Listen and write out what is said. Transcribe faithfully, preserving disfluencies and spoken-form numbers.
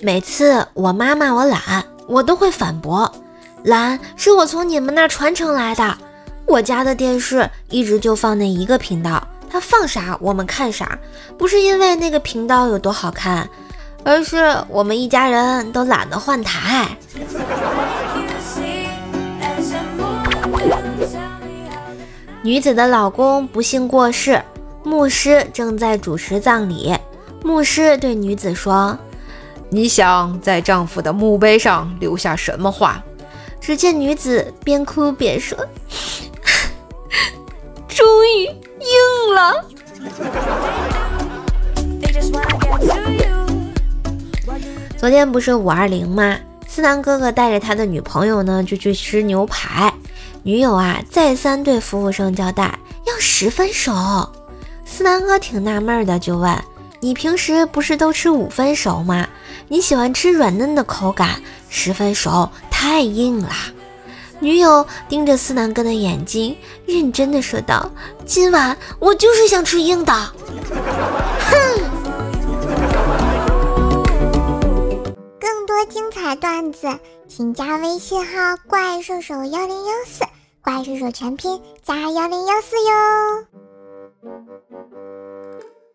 每次我妈骂我懒，我都会反驳，懒是我从你们那儿传承来的，我家的电视一直就放那一个频道，它放啥我们看啥，不是因为那个频道有多好看，而是我们一家人都懒得换台。女子的老公不幸过世，牧师正在主持葬礼。牧师对女子说：“你想在丈夫的墓碑上留下什么话？”只见女子边哭边说：“终于硬了。”昨天不是五二零吗？思南哥哥带着他的女朋友呢，就去吃牛排。女友啊再三对服务生交代要十分熟，思南哥挺纳闷的，就问：“你平时不是都吃五分熟吗？你喜欢吃软嫩的口感，十分熟太硬了。”女友盯着思南哥的眼睛，认真的说道：“今晚我就是想吃硬的。”哼！更多精彩段子，请加微信号“怪兽手幺零幺四”，怪兽手全拼加幺零幺四哟。